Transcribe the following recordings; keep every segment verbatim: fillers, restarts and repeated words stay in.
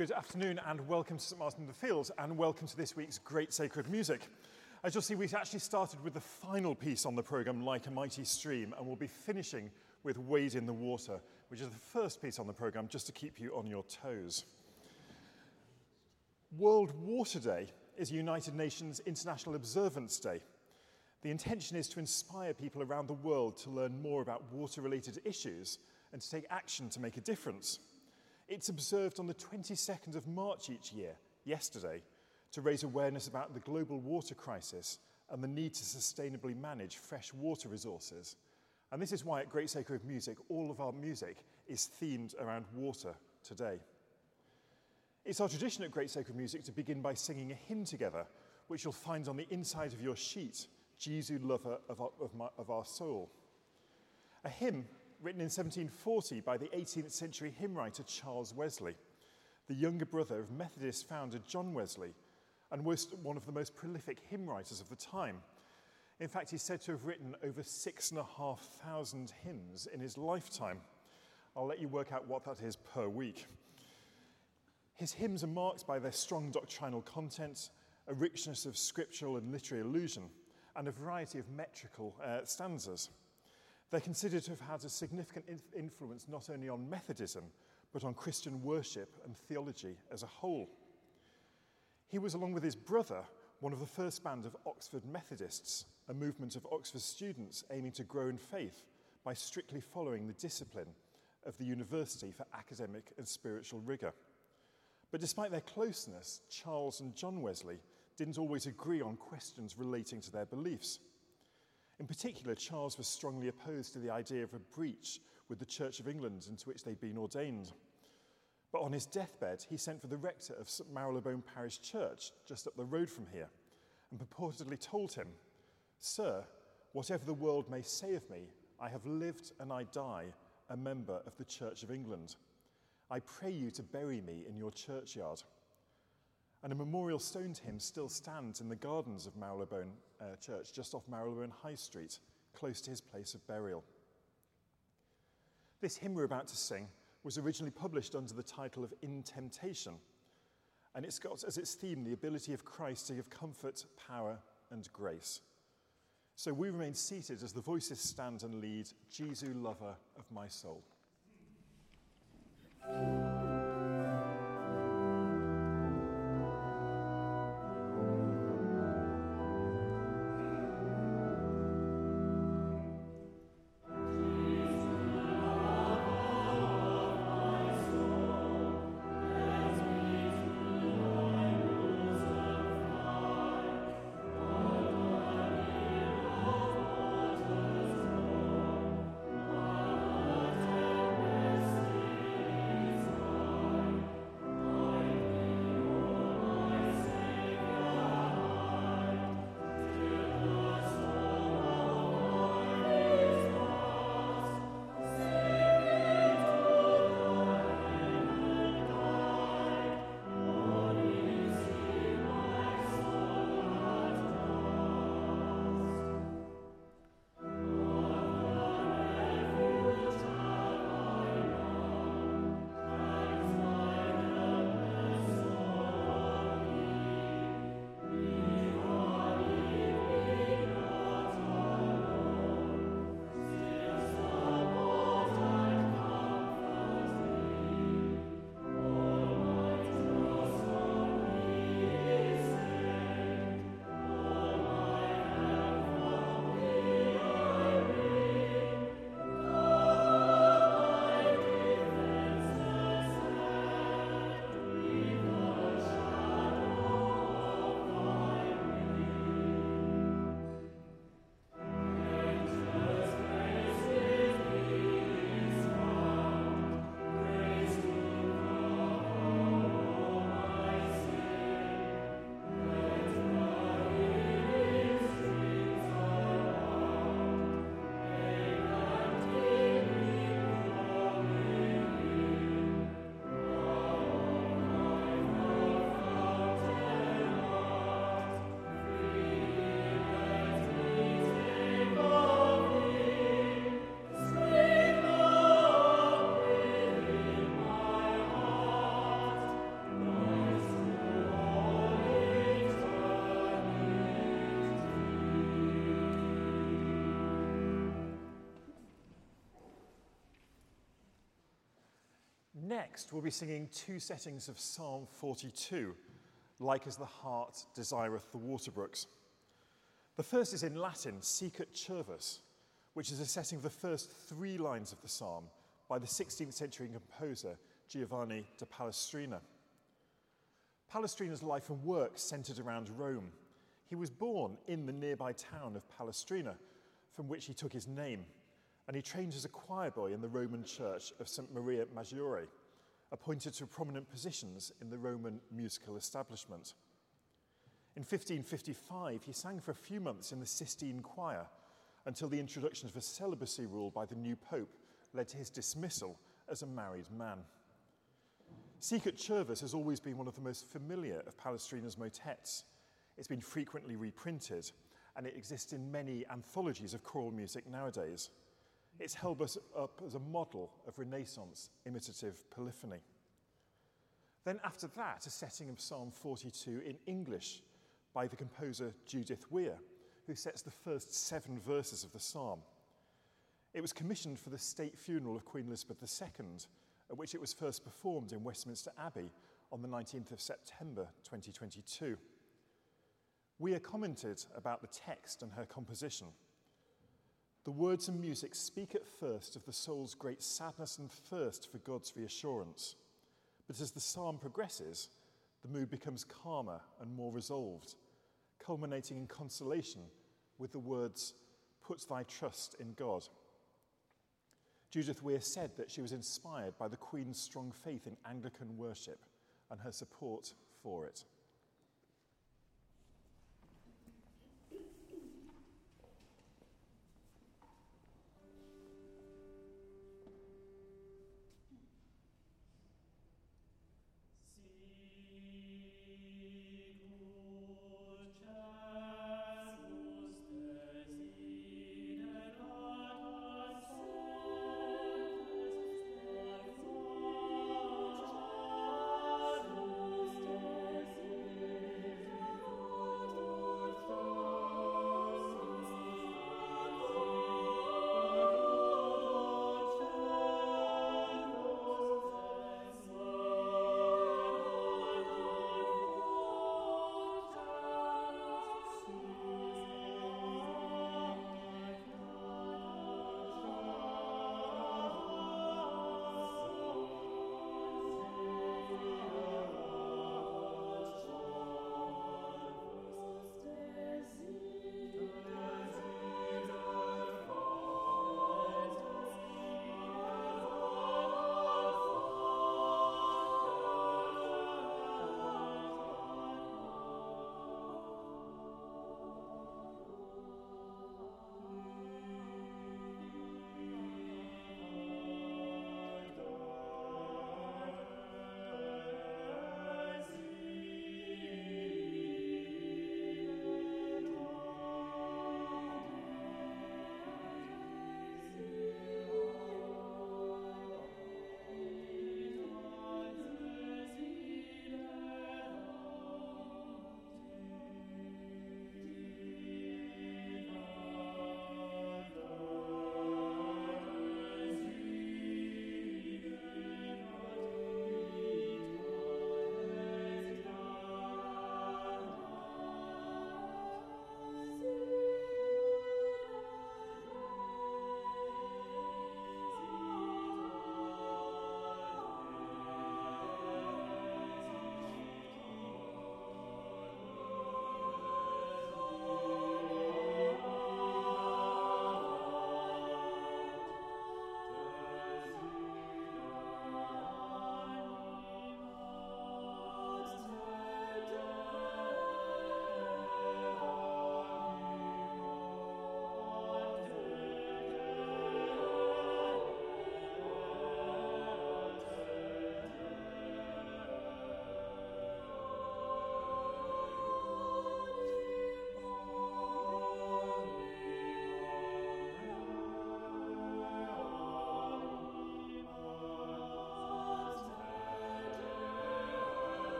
Good afternoon and welcome to Saint Martin in the Fields and welcome to this week's Great Sacred Music. As you'll see, we've actually started with the final piece on the programme, Like a Mighty Stream, and we'll be finishing with Wade in the Water, which is the first piece on the programme, just to keep you on your toes. World Water Day is United Nations International Observance Day. The intention is to inspire people around the world to learn more about water-related issues and to take action to make a difference. It's observed on the twenty-second of March each year, yesterday, to raise awareness about the global water crisis and the need to sustainably manage fresh water resources. And this is why at Great Sacred Music, all of our music is themed around water today. It's our tradition at Great Sacred Music to begin by singing a hymn together, which you'll find on the inside of your sheet, Jesu, Lover of our, of my, of our Soul. A hymn written in seventeen forty by the eighteenth century hymn writer Charles Wesley, the younger brother of Methodist founder John Wesley, and was one of the most prolific hymn writers of the time. In fact, he's said to have written over six and a half thousand hymns in his lifetime. I'll let you work out what that is per week. His hymns are marked by their strong doctrinal content, a richness of scriptural and literary allusion, and a variety of metrical uh, stanzas. They're considered to have had a significant inf- influence not only on Methodism, but on Christian worship and theology as a whole. He was, along with his brother, one of the first band of Oxford Methodists, a movement of Oxford students aiming to grow in faith by strictly following the discipline of the university for academic and spiritual rigour. But despite their closeness, Charles and John Wesley didn't always agree on questions relating to their beliefs. In particular, Charles was strongly opposed to the idea of a breach with the Church of England into which they'd been ordained. But on his deathbed, he sent for the rector of Saint Marylebone Parish Church, just up the road from here, and purportedly told him, "Sir, whatever the world may say of me, I have lived and I die a member of the Church of England. I pray you to bury me in your churchyard." And a memorial stone to him still stands in the gardens of Marylebone uh, Church, just off Marylebone High Street, close to his place of burial. This hymn we're about to sing was originally published under the title of In Temptation, and it's got as its theme the ability of Christ to give comfort, power, and grace. So we remain seated as the voices stand and lead, Jesu, Lover of My Soul. Next, we'll be singing two settings of Psalm forty-two, Like as the Heart Desireth the Water Brooks. The first is in Latin, Sicut Cervus, which is a setting of the first three lines of the psalm by the sixteenth century composer Giovanni da Palestrina. Palestrina's life and work centered around Rome. He was born in the nearby town of Palestrina, from which he took his name, and he trained as a choir boy in the Roman church of Saint Maria Maggiore, appointed to prominent positions in the Roman musical establishment. In fifteen fifty-five, he sang for a few months in the Sistine Choir until the introduction of a celibacy rule by the new pope led to his dismissal as a married man. Sicut Cervus has always been one of the most familiar of Palestrina's motets. It's been frequently reprinted, and it exists in many anthologies of choral music nowadays. It's held us up as a model of Renaissance imitative polyphony. Then after that, a setting of Psalm forty-two in English by the composer Judith Weir, who sets the first seven verses of the psalm. It was commissioned for the state funeral of Queen Elizabeth the Second, at which it was first performed in Westminster Abbey on the nineteenth of September twenty twenty-two. Weir commented about the text and her composition. The words and music speak at first of the soul's great sadness and thirst for God's reassurance. But as the psalm progresses, the mood becomes calmer and more resolved, culminating in consolation with the words, "Put thy trust in God." Judith Weir said that she was inspired by the Queen's strong faith in Anglican worship and her support for it.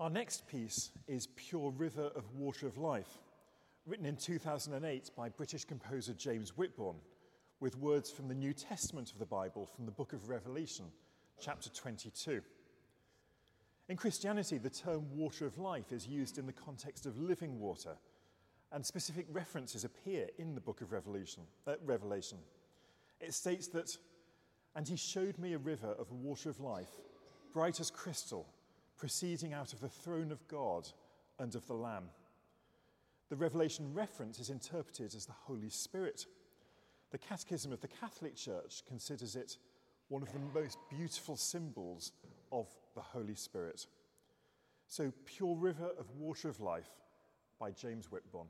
Our next piece is Pure River of Water of Life, written in two thousand eight by British composer James Whitbourn, with words from the New Testament of the Bible from the Book of Revelation, chapter twenty-two. In Christianity, the term water of life is used in the context of living water, and specific references appear in the Book of Revelation. Uh, Revelation. It states that, "And he showed me a river of water of life, bright as crystal, proceeding out of the throne of God and of the Lamb." The Revelation reference is interpreted as the Holy Spirit. The Catechism of the Catholic Church considers it one of the most beautiful symbols of the Holy Spirit. So, Pure River of Water of Life by James Whitbourn.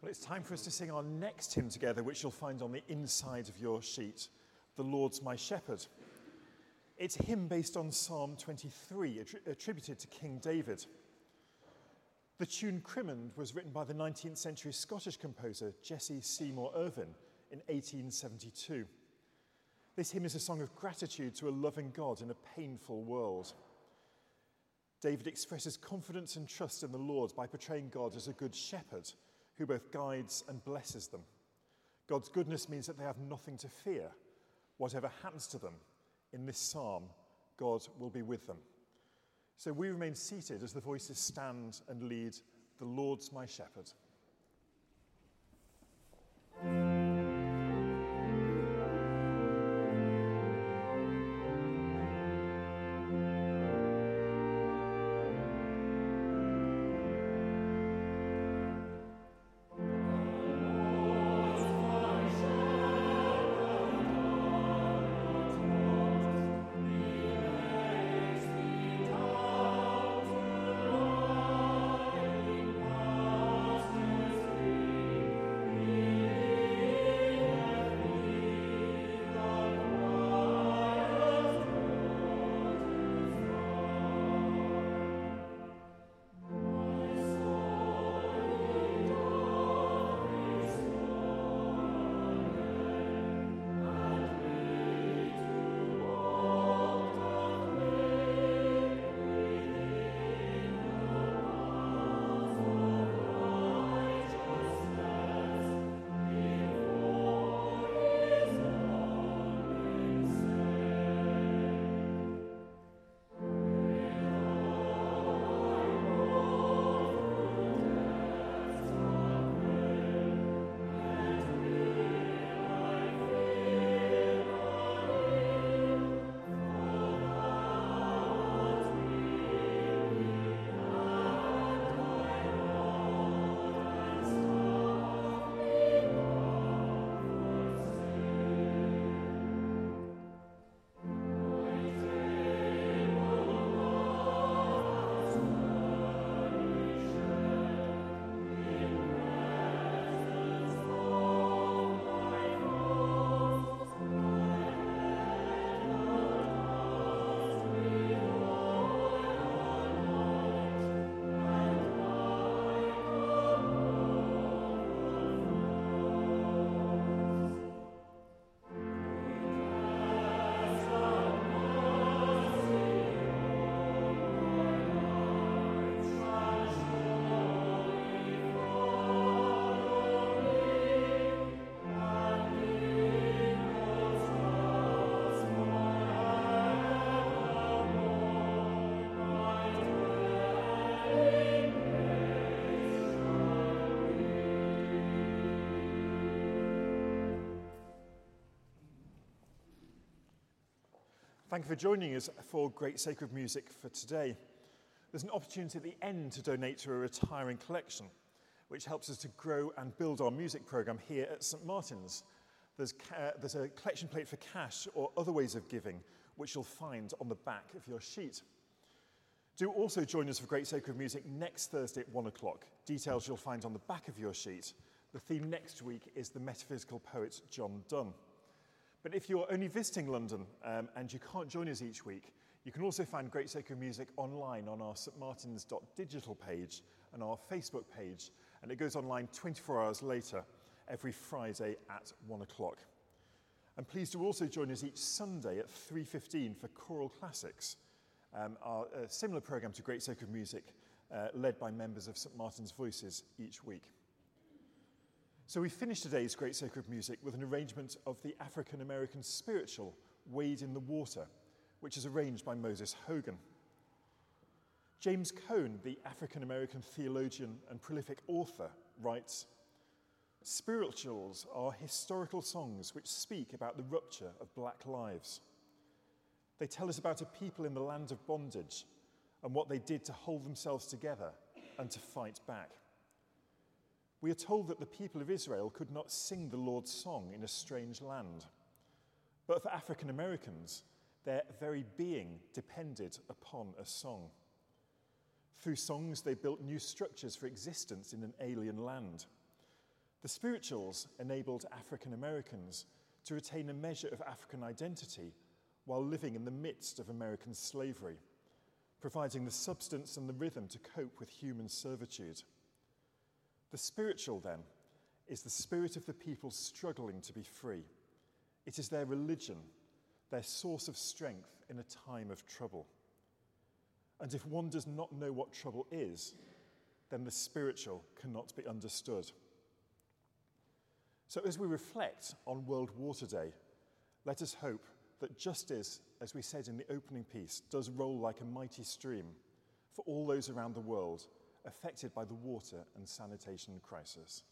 Well, it's time for us to sing our next hymn together, which you'll find on the inside of your sheet, The Lord's My Shepherd. It's a hymn based on Psalm twenty-three, att- attributed to King David. The tune Crimond was written by the nineteenth century Scottish composer Jesse Seymour Irvin in eighteen seventy-two. This hymn is a song of gratitude to a loving God in a painful world. David expresses confidence and trust in the Lord by portraying God as a good shepherd who both guides and blesses them. God's goodness means that they have nothing to fear. Whatever happens to them, in this psalm, God will be with them. So we remain seated as the voices stand and lead, "The Lord's My Shepherd." Thank you for joining us for Great Sacred Music for today. There's an opportunity at the end to donate to a retiring collection, which helps us to grow and build our music programme here at Saint Martin's. There's, uh, there's a collection plate for cash or other ways of giving, which you'll find on the back of your sheet. Do also join us for Great Sacred Music next Thursday at one o'clock. Details you'll find on the back of your sheet. The theme next week is the metaphysical poet John Donne. But if you're only visiting London um, and you can't join us each week, you can also find Great Sacred Music online on our stmartins dot digital page and our Facebook page, and it goes online twenty-four hours later, every Friday at one o'clock. And please do also join us each Sunday at three fifteen for Choral Classics, um, our uh, similar programme to Great Sacred Music, uh, led by members of Saint Martin's Voices each week. So we finish today's Great Sacred Music with an arrangement of the African-American spiritual, Wade in the Water, which is arranged by Moses Hogan. James Cone, the African-American theologian and prolific author, writes, "Spirituals are historical songs which speak about the rupture of black lives. They tell us about a people in the land of bondage and what they did to hold themselves together and to fight back. We are told that the people of Israel could not sing the Lord's song in a strange land. But for African Americans, their very being depended upon a song. Through songs, they built new structures for existence in an alien land. The spirituals enabled African Americans to retain a measure of African identity while living in the midst of American slavery, providing the substance and the rhythm to cope with human servitude. The spiritual, then, is the spirit of the people struggling to be free. It is their religion, their source of strength in a time of trouble. And if one does not know what trouble is, then the spiritual cannot be understood. So as we reflect on World Water Day, let us hope that justice, as we said in the opening piece, does roll like a mighty stream for all those around the world affected by the water and sanitation crisis.